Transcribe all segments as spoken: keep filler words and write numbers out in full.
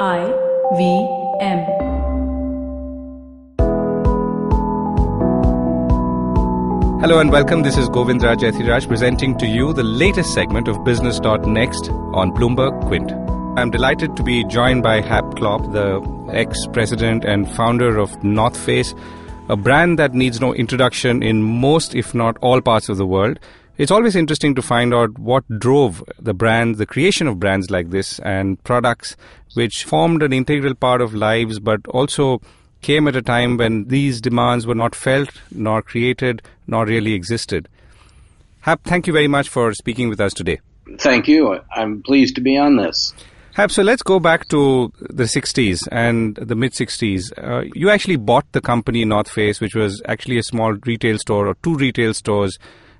I V M. Hello and welcome. This is Govindraj Jethiraj presenting to you the latest segment of Business.next on Bloomberg Quint. I'm delighted to be joined by Hap Klopp, the ex-president and founder of North Face, a brand that needs no introduction in most, if not all, parts of the world. It's always interesting to find out what drove the brand, the creation of brands like this and products which formed an integral part of lives but also came at a time when these demands were not felt, nor created, nor really existed. Hap, thank you very much for speaking with us today. Thank you. I'm pleased to be on this. Hap, so let's go back to the sixties and the mid-sixties. Uh, you actually bought the company North Face, which was actually a small retail store or two retail stores.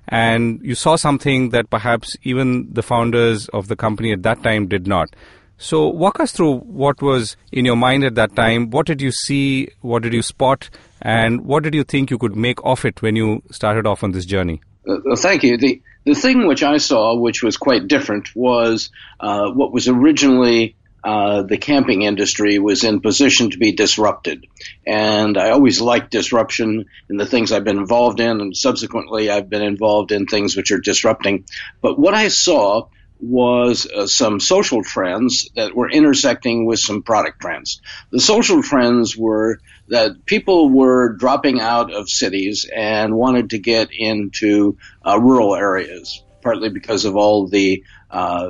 And you saw something that perhaps even the founders of the company at that time did not. So walk us through what was in your mind at that time. What did you see? What did you spot? And what did you think you could make of it when you started off on this journey? Uh, thank you. The, the thing which I saw, which was quite different, was uh, what was originally uh, the camping industry was in position to be disrupted. And I always liked disruption in the things I've been involved in, and subsequently I've been involved in things which are disrupting. But what I saw was uh, some social trends that were intersecting with some product trends. The social trends were that people were dropping out of cities and wanted to get into uh, rural areas, partly because of all the uh,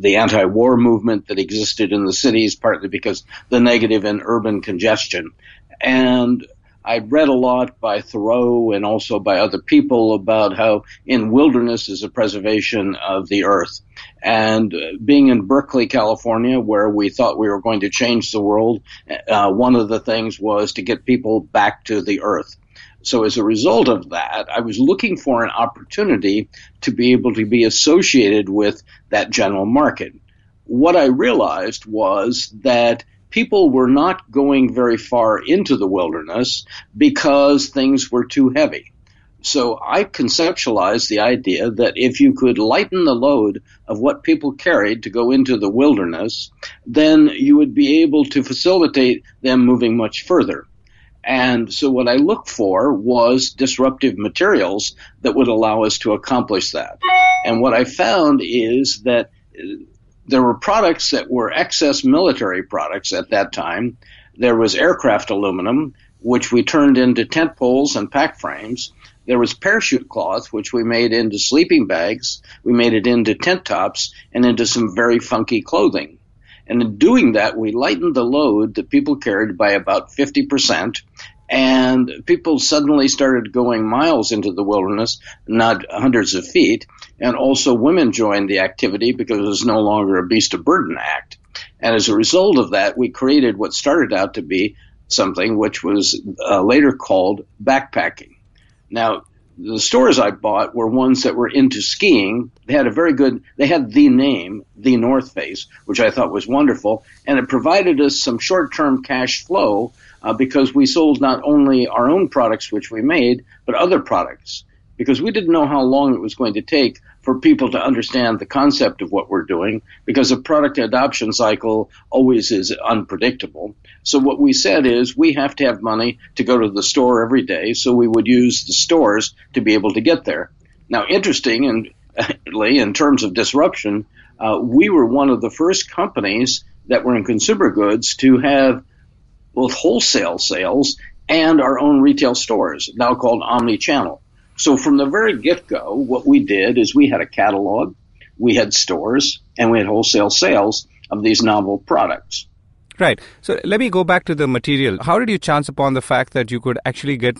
the anti-war movement that existed in the cities, partly because the negative in urban congestion. And I read a lot by Thoreau and also by other people about how in wilderness is a preservation of the earth. And being in Berkeley, California, where we thought we were going to change the world, uh, one of the things was to get people back to the earth. So as a result of that, I was looking for an opportunity to be able to be associated with that general market. What I realized was that people were not going very far into the wilderness because things were too heavy. So I conceptualized the idea that if you could lighten the load of what people carried to go into the wilderness, then you would be able to facilitate them moving much further. And so what I looked for was disruptive materials that would allow us to accomplish that. And what I found is that there were products that were excess military products at that time. There was aircraft aluminum, which we turned into tent poles and pack frames. There was parachute cloth, which we made into sleeping bags. We made it into tent tops and into some very funky clothing. And in doing that, we lightened the load that people carried by about fifty percent. And people suddenly started going miles into the wilderness, not hundreds of feet. And also women joined the activity because it was no longer a beast of burden act. And as a result of that, we created what started out to be something which was uh, later called backpacking. Now, the stores I bought were ones that were into skiing. They had a very good, they had the name, The North Face, which I thought was wonderful. And it provided us some short-term cash flow uh, because we sold not only our own products, which we made, but other products. Because we didn't know how long it was going to take for people to understand the concept of what we're doing, because the product adoption cycle always is unpredictable. So what we said is we have to have money to go to the store every day, so we would use the stores to be able to get there. Now, interestingly, in terms of disruption, uh, we were one of the first companies that were in consumer goods to have both wholesale sales and our own retail stores, now called omni-channel. So from the very get-go, what we did is we had a catalog, we had stores, and we had wholesale sales of these novel products. Right. So let me go back to the material. How did you chance upon the fact that you could actually get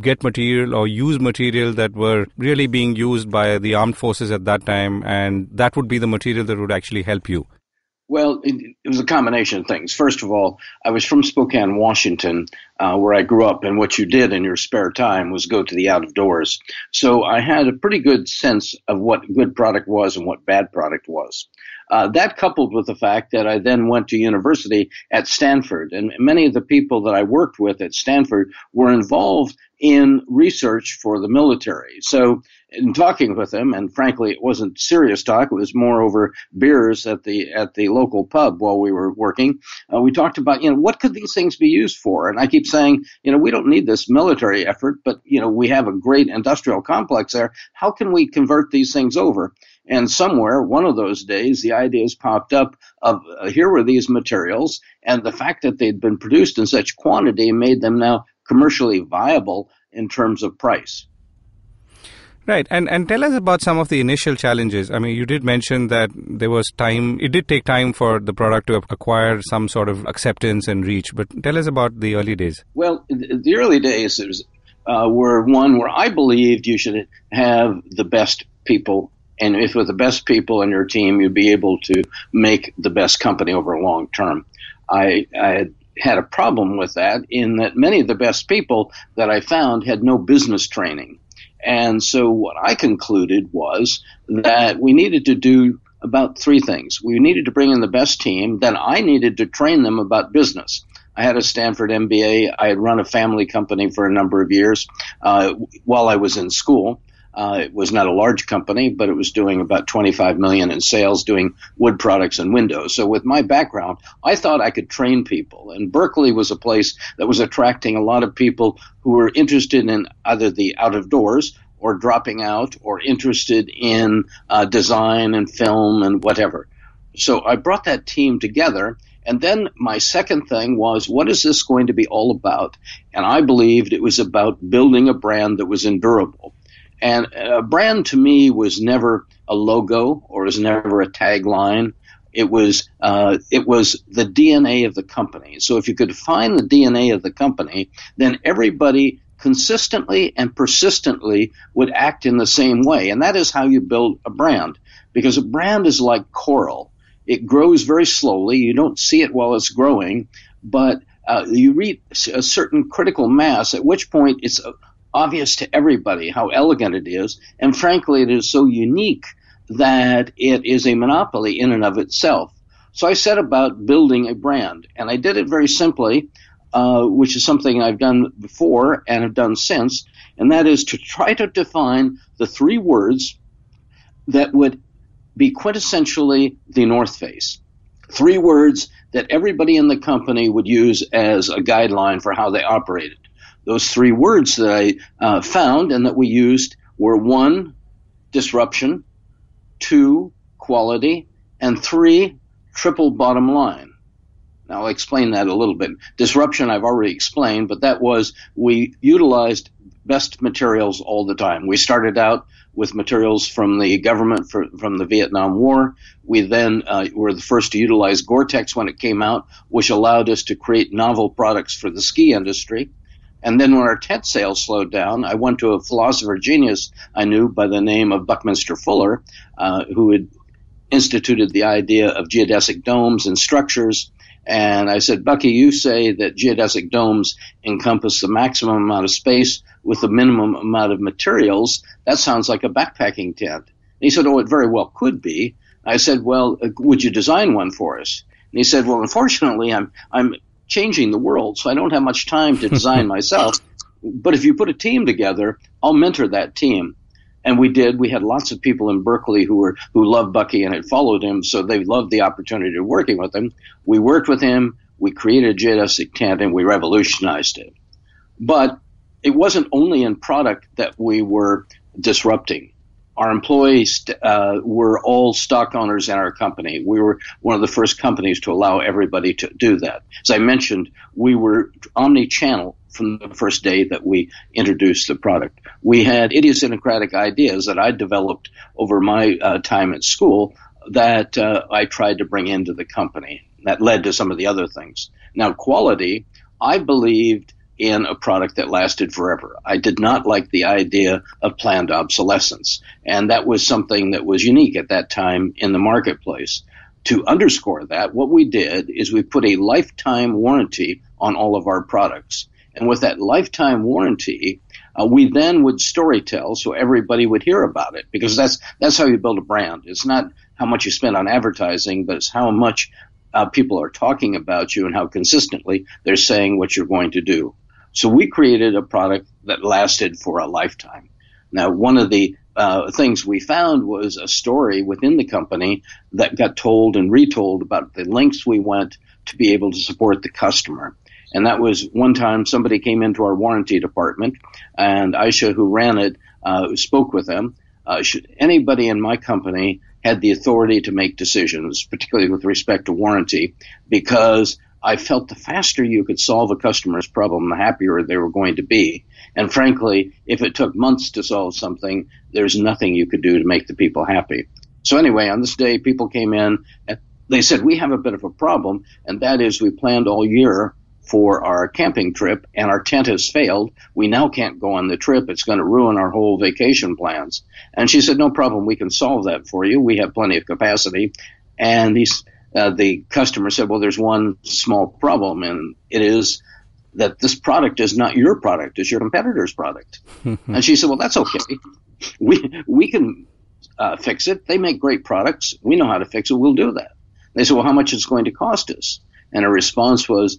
get material or use material that were really being used by the armed forces at that time, and that would be the material that would actually help you? Well, it, it was a combination of things. First of all, I was from Spokane, Washington, uh, where I grew up, and what you did in your spare time was go to the out of doors. So I had a pretty good sense of what good product was and what bad product was. Uh, that coupled with the fact that I then went to university at Stanford, and many of the people that I worked with at Stanford were involved in research for the military. So in talking with them, and frankly, it wasn't serious talk, it was more over beers at the at the local pub while we were working, uh, we talked about, you know, what could these things be used for? And I keep saying, you know, we don't need this military effort, but, you know, we have a great industrial complex there. How can we convert these things over? And somewhere, one of those days, the ideas popped up of uh, here were these materials, and the fact that they'd been produced in such quantity made them now commercially viable in terms of price. Right. And and tell us about some of the initial challenges. I mean, you did mention that there was time, it did take time for the product to acquire some sort of acceptance and reach, but tell us about the early days. Well, the early days uh, were one where I believed you should have the best people. And if with the best people in your team, you'd be able to make the best company over a long term. I, I had had a problem with that in that many of the best people that I found had no business training. And so what I concluded was that we needed to do about three things. We needed to bring in the best team. Then I needed to train them about business. I had a Stanford M B A. I had run a family company for a number of years uh, while I was in school. Uh, it was not a large company, but it was doing about twenty-five million dollars in sales, doing wood products and windows. So with my background, I thought I could train people. And Berkeley was a place that was attracting a lot of people who were interested in either the out of doors or dropping out or interested in uh, design and film and whatever. So I brought that team together. And then my second thing was, what is this going to be all about? And I believed it was about building a brand that was endurable. And a brand to me was never a logo or was never a tagline. It was uh, it was the D N A of the company. So if you could find the D N A of the company, then everybody consistently and persistently would act in the same way. And that is how you build a brand, because a brand is like coral. It grows very slowly. You don't see it while it's growing, but uh, you reach a certain critical mass, at which point it's a obvious to everybody how elegant it is, and frankly, it is so unique that it is a monopoly in and of itself. So I set about building a brand, and I did it very simply, uh, which is something I've done before and have done since, and that is to try to define the three words that would be quintessentially the North Face. Three words that everybody in the company would use as a guideline for how they operated. Those three words that I uh, found and that we used were one, disruption, two, quality, and three, triple bottom line. Now, I'll explain that a little bit. Disruption I've already explained, but that was we utilized best materials all the time. We started out with materials from the government for, from the Vietnam War. We then uh, were the first to utilize Gore-Tex when it came out, which allowed us to create novel products for the ski industry. And then when our tent sales slowed down, I went to a philosopher genius I knew by the name of Buckminster Fuller, uh, who had instituted the idea of geodesic domes and structures. And I said, Bucky, you say that geodesic domes encompass the maximum amount of space with the minimum amount of materials. That sounds like a backpacking tent. And he said, oh, it very well could be. I said, well, would you design one for us? And he said, well, unfortunately, I'm I'm changing the world, so I don't have much time to design myself. But if you put a team together, I'll mentor that team. And we did. We had lots of people in Berkeley who were who loved Bucky and had followed him, so they loved the opportunity of working with him. We worked with him. We created a geodesic tent, and we revolutionized it. But it wasn't only in product that we were disrupting. Our employees uh, were all stock owners in our company. We were one of the first companies to allow everybody to do that. As I mentioned, we were omni-channel from the first day that we introduced the product. We had idiosyncratic ideas that I developed over my uh, time at school that uh, I tried to bring into the company. That led to some of the other things. Now, quality, I believed in a product that lasted forever. I did not like the idea of planned obsolescence, and that was something that was unique at that time in the marketplace. To underscore that, what we did is we put a lifetime warranty on all of our products, and with that lifetime warranty, uh, we then would storytell so everybody would hear about it, because that's that's how you build a brand. It's not how much you spend on advertising, but it's how much uh, people are talking about you and how consistently they're saying what you're going to do. So we created a product that lasted for a lifetime. Now, one of the uh, things we found was a story within the company that got told and retold about the lengths we went to be able to support the customer. And that was one time somebody came into our warranty department, and Aisha, who ran it, uh, spoke with them. Uh, should anybody in my company had the authority to make decisions, particularly with respect to warranty, because I felt the faster you could solve a customer's problem, the happier they were going to be. And frankly, if it took months to solve something, there's nothing you could do to make the people happy. So anyway, on this day, people came in, and they said, we have a bit of a problem, and that is we planned all year for our camping trip, and our tent has failed. We now can't go on the trip. It's going to ruin our whole vacation plans. And she said, no problem. We can solve that for you. We have plenty of capacity. And these, uh, the customer said, well, there's one small problem, and it is that this product is not your product. It's your competitor's product. And she said, well, that's okay. We, we can uh, fix it. They make great products. We know how to fix it. We'll do that. They said, well, how much is it going to cost us? And her response was,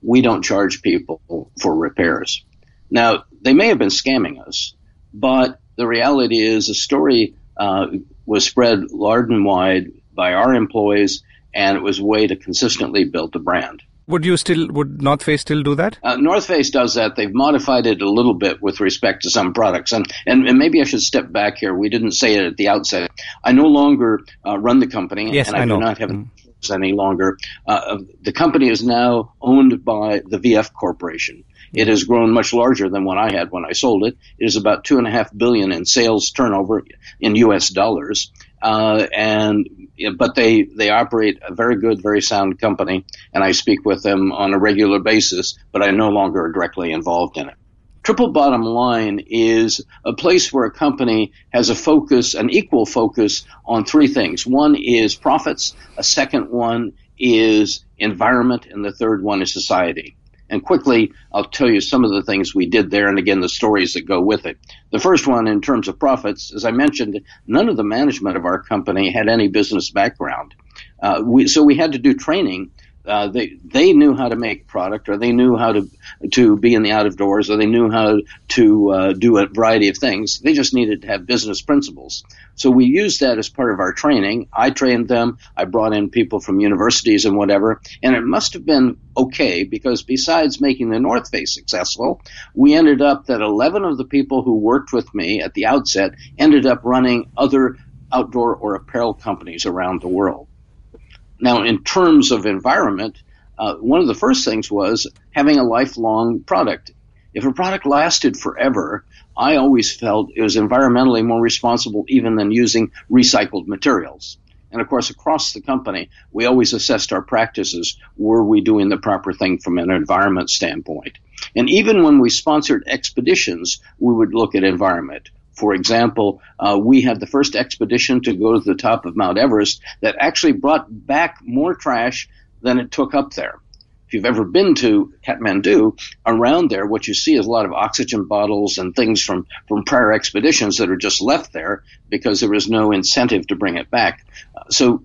we don't charge people for repairs. Now, they may have been scamming us, but the reality is the story uh, was spread large and wide by our employees, and it was a way to consistently build the brand. Would you still, would North Face still do that? Uh, North Face does that. They've modified it a little bit with respect to some products. And, and, and maybe I should step back here. We didn't say it at the outset. I no longer uh, run the company, yes, and I, I do know. not have mm. any longer. Uh, the company is now owned by the V F Corporation. It has grown much larger than what I had when I sold it. It is about two and a half billion in sales turnover in U S dollars. Uh, and but they they operate a very good, very sound company, and I speak with them on a regular basis. But I'm no longer directly involved in it. Triple bottom line is a place where a company has a focus, an equal focus on three things. One is profits, a second one is environment, and the third one is society. And quickly, I'll tell you some of the things we did there and, again, the stories that go with it. The first one, in terms of profits, as I mentioned, none of the management of our company had any business background. Uh, we, so we had to do training. Uh, they they knew how to make product, or they knew how to to be in the out of doors, or they knew how to uh, do a variety of things. They just needed to have business principles. So we used that as part of our training. I trained them. I brought in people from universities and whatever. And it must have been okay, because besides making the North Face successful, we ended up that eleven of the people who worked with me at the outset ended up running other outdoor or apparel companies around the world. Now, in terms of environment, uh, one of the first things was having a lifelong product. If a product lasted forever, I always felt it was environmentally more responsible even than using recycled materials. And, of course, across the company, we always assessed our practices. Were we doing the proper thing from an environment standpoint? And even when we sponsored expeditions, we would look at environment. For example, uh, we had the first expedition to go to the top of Mount Everest that actually brought back more trash than it took up there. If you've ever been to Kathmandu, around there, what you see is a lot of oxygen bottles and things from, from prior expeditions that are just left there because there was no incentive to bring it back. Uh, so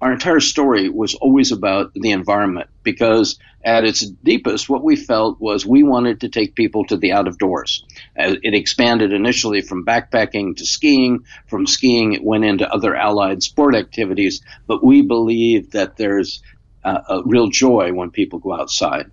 our entire story was always about the environment, because at its deepest, what we felt was we wanted to take people to the out of doors. Uh, it expanded initially from backpacking to skiing. From skiing, it went into other allied sport activities. But we believe that there's uh, a real joy when people go outside.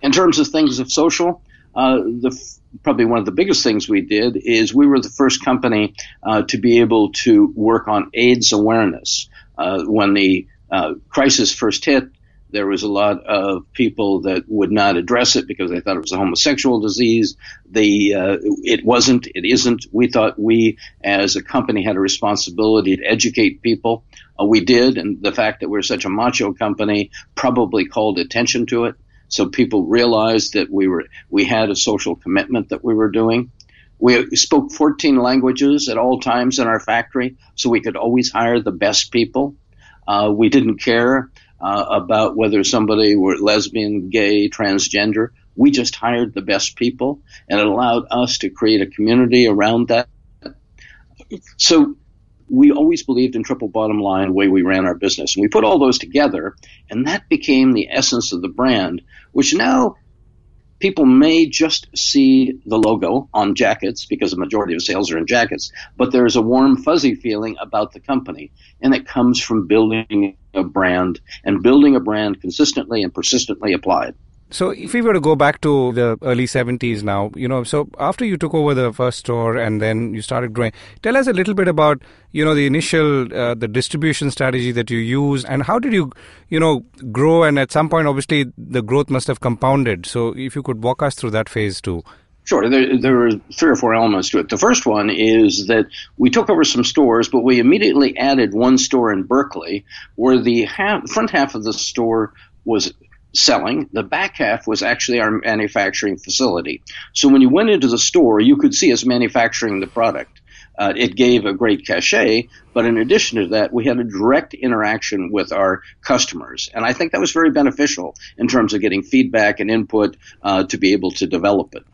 In terms of things of social, uh, the probably one of the biggest things we did is we were the first company uh, to be able to work on AIDS awareness. Uh, when the uh, crisis first hit, there was a lot of people that would not address it because they thought it was a homosexual disease. The, uh, it wasn't. It isn't. We thought we, as a company, had a responsibility to educate people. Uh, we did, and the fact that we're such a macho company probably called attention to it. So people realized that we were we had a social commitment that we were doing. We spoke fourteen languages at all times in our factory, so we could always hire the best people. Uh, we didn't care uh, about whether somebody were lesbian, gay, transgender. We just hired the best people, and it allowed us to create a community around that. So we always believed in triple bottom line, the way we ran our business. And we put all those together, and that became the essence of the brand, which now people may just see the logo on jackets because the majority of sales are in jackets, but there is a warm, fuzzy feeling about the company, and it comes from building a brand and building a brand consistently and persistently applied. So if we were to go back to the early seventies now, you know, so after you took over the first store and then you started growing, tell us a little bit about, you know, the initial, uh, the distribution strategy that you used and how did you, you know, grow? And at some point, obviously, the growth must have compounded. So if you could walk us through that phase too. Sure. There, there were three or four elements to it. The first one is that we took over some stores, but we immediately added one store in Berkeley where the half, front half of the store was selling. The back half was actually our manufacturing facility. So when you went into the store, you could see us manufacturing the product. Uh, it gave a great cachet, but in addition to that, we had a direct interaction with our customers. And I think that was very beneficial in terms of getting feedback and input uh, to be able to develop it.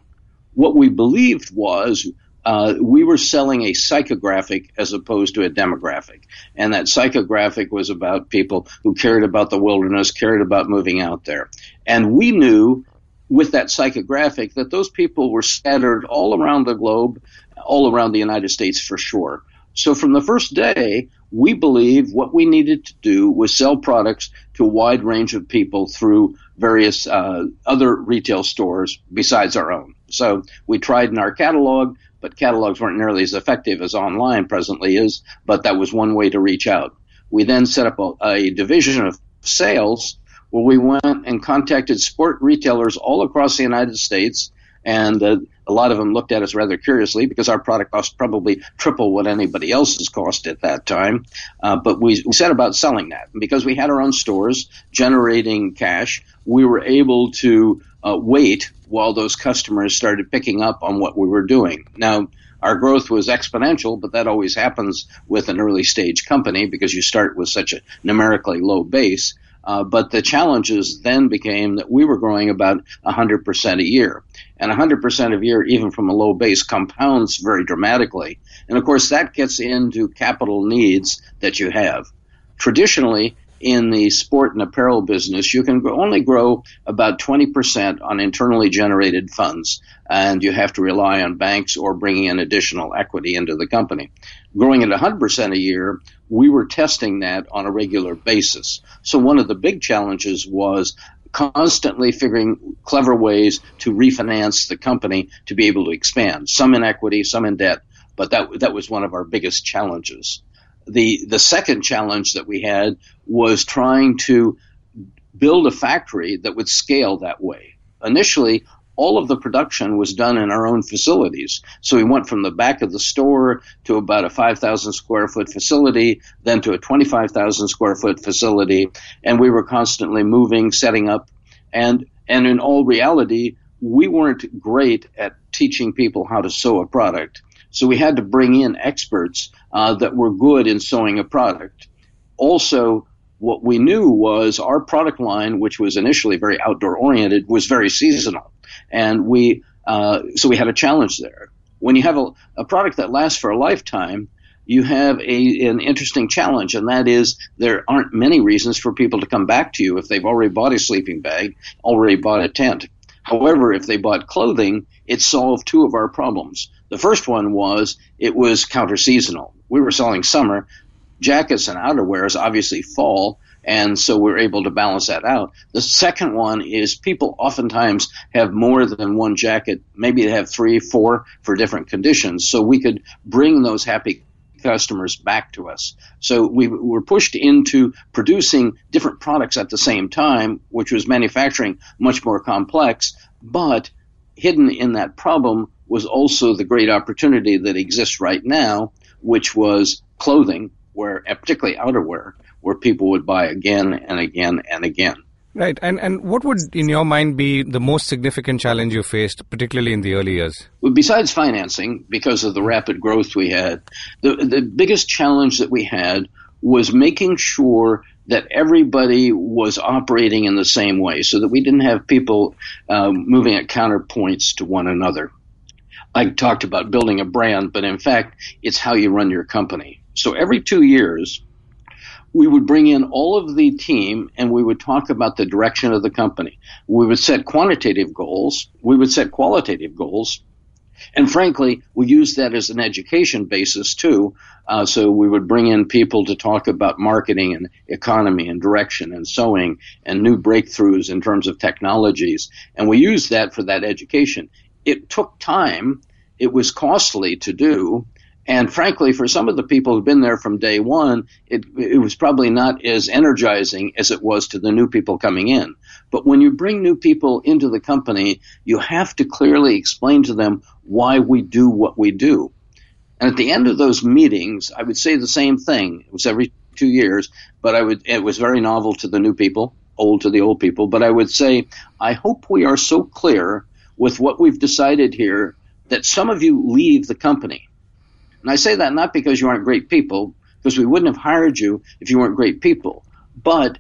What we believed was Uh, we were selling a psychographic as opposed to a demographic. And that psychographic was about people who cared about the wilderness, cared about moving out there. And we knew with that psychographic that those people were scattered all around the globe, all around the United States for sure. So from the first day, we believed what we needed to do was sell products to a wide range of people through various uh, other retail stores besides our own. So we tried in our catalog, but catalogs weren't nearly as effective as online presently is, but that was one way to reach out. We then set up a, a division of sales where we went and contacted sport retailers all across the United States, and uh, a lot of them looked at us rather curiously because our product cost probably triple what anybody else's cost at that time, uh, but we, we set about selling that. And because we had our own stores generating cash, we were able to uh, wait while those customers started picking up on what we were doing. Now, our growth was exponential, but that always happens with an early stage company because you start with such a numerically low base. Uh, but the challenges then became that we were growing about one hundred percent a year. And one hundred percent a year, even from a low base, compounds very dramatically. And, of course, that gets into capital needs that you have. Traditionally, in the sport and apparel business, you can only grow about twenty percent on internally generated funds, and you have to rely on banks or bringing in additional equity into the company. Growing at one hundred percent a year, we were testing that on a regular basis. So one of the big challenges was constantly figuring clever ways to refinance the company to be able to expand, some in equity, some in debt, but that that was one of our biggest challenges. The the second challenge that we had was trying to build a factory that would scale that way. Initially, all of the production was done in our own facilities. So we went from the back of the store to about a five thousand square foot facility, then to a twenty-five thousand square foot facility, and we were constantly moving, setting up, and and in all reality, we weren't great at teaching people how to sew a product. So we had to bring in experts uh, that were good in sewing a product. Also, what we knew was our product line, which was initially very outdoor-oriented, was very seasonal. And we uh, so we had a challenge there. When you have a, a product that lasts for a lifetime, you have a, an interesting challenge, and that is there aren't many reasons for people to come back to you if they've already bought a sleeping bag, already bought a tent. However, if they bought clothing, it solved two of our problems. The first one was it was counter-seasonal. We were selling summer. Jackets and outerwear is obviously fall, and so we were able to balance that out. The second one is people oftentimes have more than one jacket. Maybe they have three, four for different conditions, so we could bring those happy customers back to us. So we were pushed into producing different products at the same time, which was manufacturing much more complex, but hidden in that problem was also the great opportunity that exists right now, which was clothing, where particularly outerwear, where people would buy again and again and again. Right. And and what would, in your mind, be the most significant challenge you faced, particularly in the early years? Well, besides financing, because of the rapid growth we had, the, the biggest challenge that we had was making sure that everybody was operating in the same way so that we didn't have people um, moving at counterpoints to one another. I talked about building a brand, but in fact, it's how you run your company. So every two years, we would bring in all of the team and we would talk about the direction of the company. We would set quantitative goals. We would set qualitative goals. And frankly, we use that as an education basis, too. Uh, so we would bring in people to talk about marketing and economy and direction and sewing and new breakthroughs in terms of technologies. And we used that for that education. It took time. It was costly to do. And frankly, for some of the people who've been there from day one, it, it was probably not as energizing as it was to the new people coming in. But when you bring new people into the company, you have to clearly explain to them why we do what we do. And at the end of those meetings, I would say the same thing. It was every two years, but I would, it was very novel to the new people, old to the old people. But I would say, I hope we are so clear with what we've decided here that some of you leave the company. And I say that not because you aren't great people, because we wouldn't have hired you if you weren't great people. But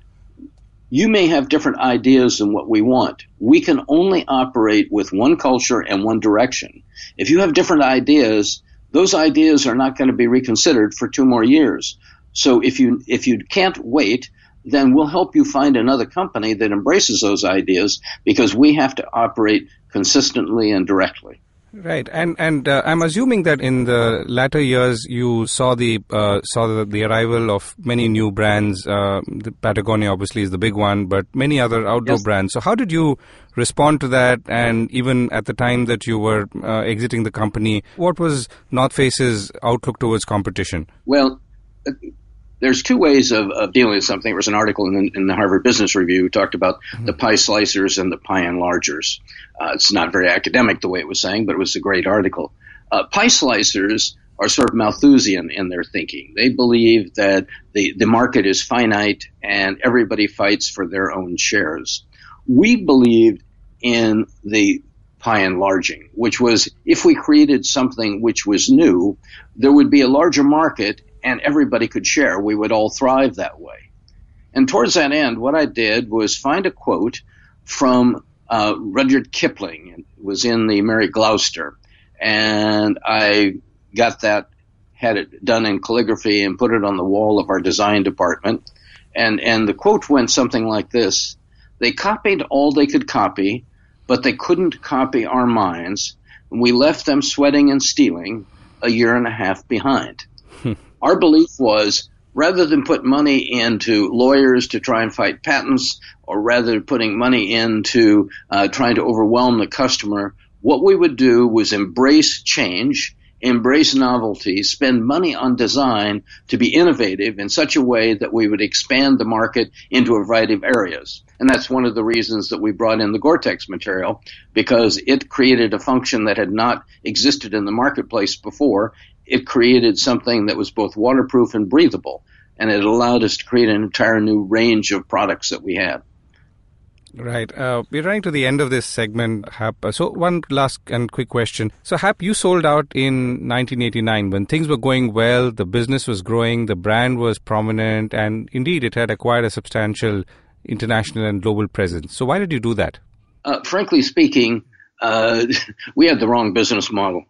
you may have different ideas than what we want. We can only operate with one culture and one direction. If you have different ideas, those ideas are not going to be reconsidered for two more years. So if you if you can't wait, then we'll help you find another company that embraces those ideas, because we have to operate consistently and directly. Right, and and uh, I'm assuming that in the latter years you saw the uh, saw the, the arrival of many new brands. Uh, the Patagonia obviously is the big one, but many other outdoor yes. brands. So how did you respond to that? And even at the time that you were uh, exiting the company, what was North Face's outlook towards competition? Well, there's two ways of, of dealing with something. There was an article in, in the Harvard Business Review talked about mm-hmm. the pie slicers and the pie enlargers. Uh, it's not very academic the way it was saying, but it was a great article. Uh, pie slicers are sort of Malthusian in their thinking. They believe that the, the market is finite and everybody fights for their own shares. We believed in the pie enlarging, which was if we created something which was new, there would be a larger market and everybody could share. We would all thrive that way. And towards that end, what I did was find a quote from uh, Rudyard Kipling. It was in the Mary Gloucester. And I got that, had it done in calligraphy, and put it on the wall of our design department. And, and the quote went something like this. They copied all they could copy, but they couldn't copy our minds. And we left them sweating and stealing a year and a half behind. Our belief was, rather than put money into lawyers to try and fight patents, or rather than putting money into uh, trying to overwhelm the customer, what we would do was embrace change, embrace novelty, spend money on design to be innovative in such a way that we would expand the market into a variety of areas. And that's one of the reasons that we brought in the Gore-Tex material, because it created a function that had not existed in the marketplace before. It created something that was both waterproof and breathable, and it allowed us to create an entire new range of products that we had. Right. Uh, we're running to the end of this segment, Hap. So one last and quick question. So Hap, you sold out in nineteen eighty-nine when things were going well, the business was growing, the brand was prominent, and indeed it had acquired a substantial international and global presence. So why did you do that? Uh, frankly speaking, uh, we had the wrong business model.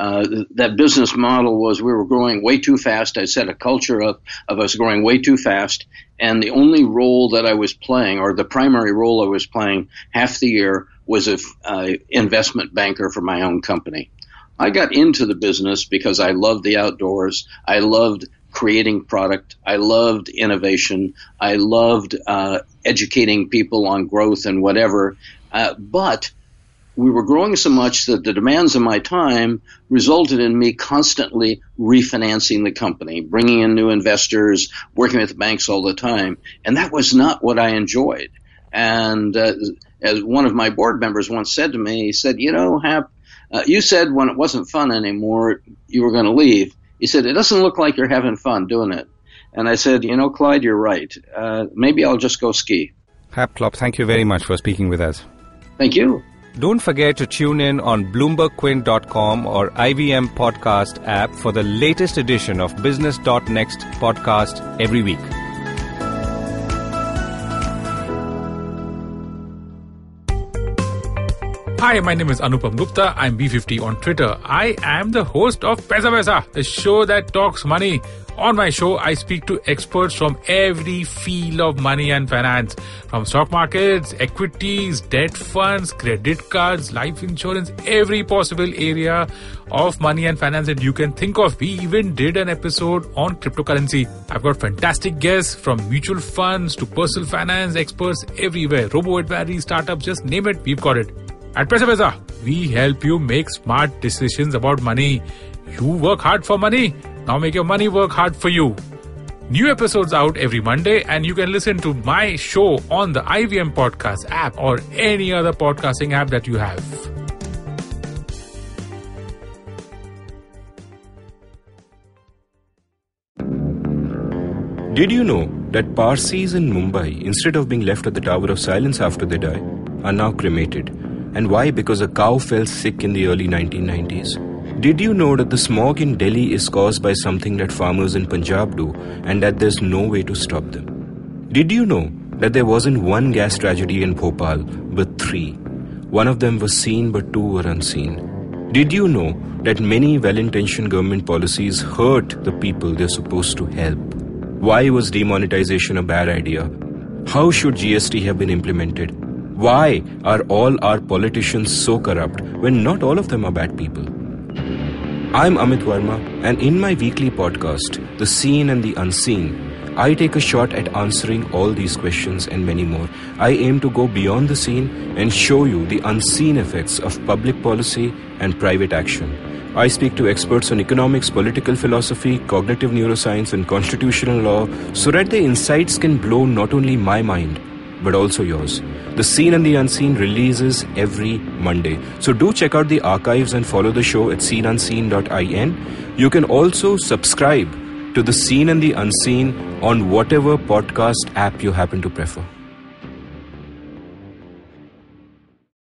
Uh, that business model was we were growing way too fast. I set a culture up of us growing way too fast. And the only role that I was playing, or the primary role I was playing half the year, was an uh, investment banker for my own company. I got into the business because I loved the outdoors. I loved creating product. I loved innovation. I loved uh, educating people on growth and whatever. Uh, but we were growing so much that the demands of my time resulted in me constantly refinancing the company, bringing in new investors, working with the banks all the time. And that was not what I enjoyed. And uh, as one of my board members once said to me, he said, you know, Hap, uh, you said when it wasn't fun anymore, you were going to leave. He said, it doesn't look like you're having fun doing it. And I said, you know, Clyde, you're right. Uh, maybe I'll just go ski. Hap Klopp, thank you very much for speaking with us. Thank you. Don't forget to tune in on Bloomberg Quint dot com or I V M Podcast app for the latest edition of Business dot next podcast every week. Hi, my name is Anupam Gupta. I'm B fifty on Twitter. I am the host of Paisa Vaisa, the show that talks money. On my show, I speak to experts from every field of money and finance, from stock markets, equities, debt funds, credit cards, life insurance, every possible area of money and finance that you can think of. We even did an episode on cryptocurrency. I've got fantastic guests from mutual funds to personal finance experts everywhere. Robo-advisory, startups, just name it, we've got it. At Paisa Vaisa, we help you make smart decisions about money. You work hard for money. Now make your money work hard for you. New episodes out every Monday, and you can listen to my show on the I V M Podcast app or any other podcasting app that you have. Did you know that Parsis in Mumbai, instead of being left at the Tower of Silence after they die, are now cremated? And why? Because a cow fell sick in the early nineteen nineties. Did you know that the smog in Delhi is caused by something that farmers in Punjab do and that there's no way to stop them? Did you know that there wasn't one gas tragedy in Bhopal, but three? One of them was seen, but two were unseen. Did you know that many well-intentioned government policies hurt the people they're supposed to help? Why was demonetization a bad idea? How should G S T have been implemented? Why are all our politicians so corrupt when not all of them are bad people? I'm Amit Varma, and in my weekly podcast, The Seen and the Unseen, I take a shot at answering all these questions and many more. I aim to go beyond the seen and show you the unseen effects of public policy and private action. I speak to experts on economics, political philosophy, cognitive neuroscience, and constitutional law so that the insights can blow not only my mind, but also yours. The Seen and the Unseen releases every Monday. So do check out the archives and follow the show at seen unseen dot in. You can also subscribe to The Seen and the Unseen on whatever podcast app you happen to prefer.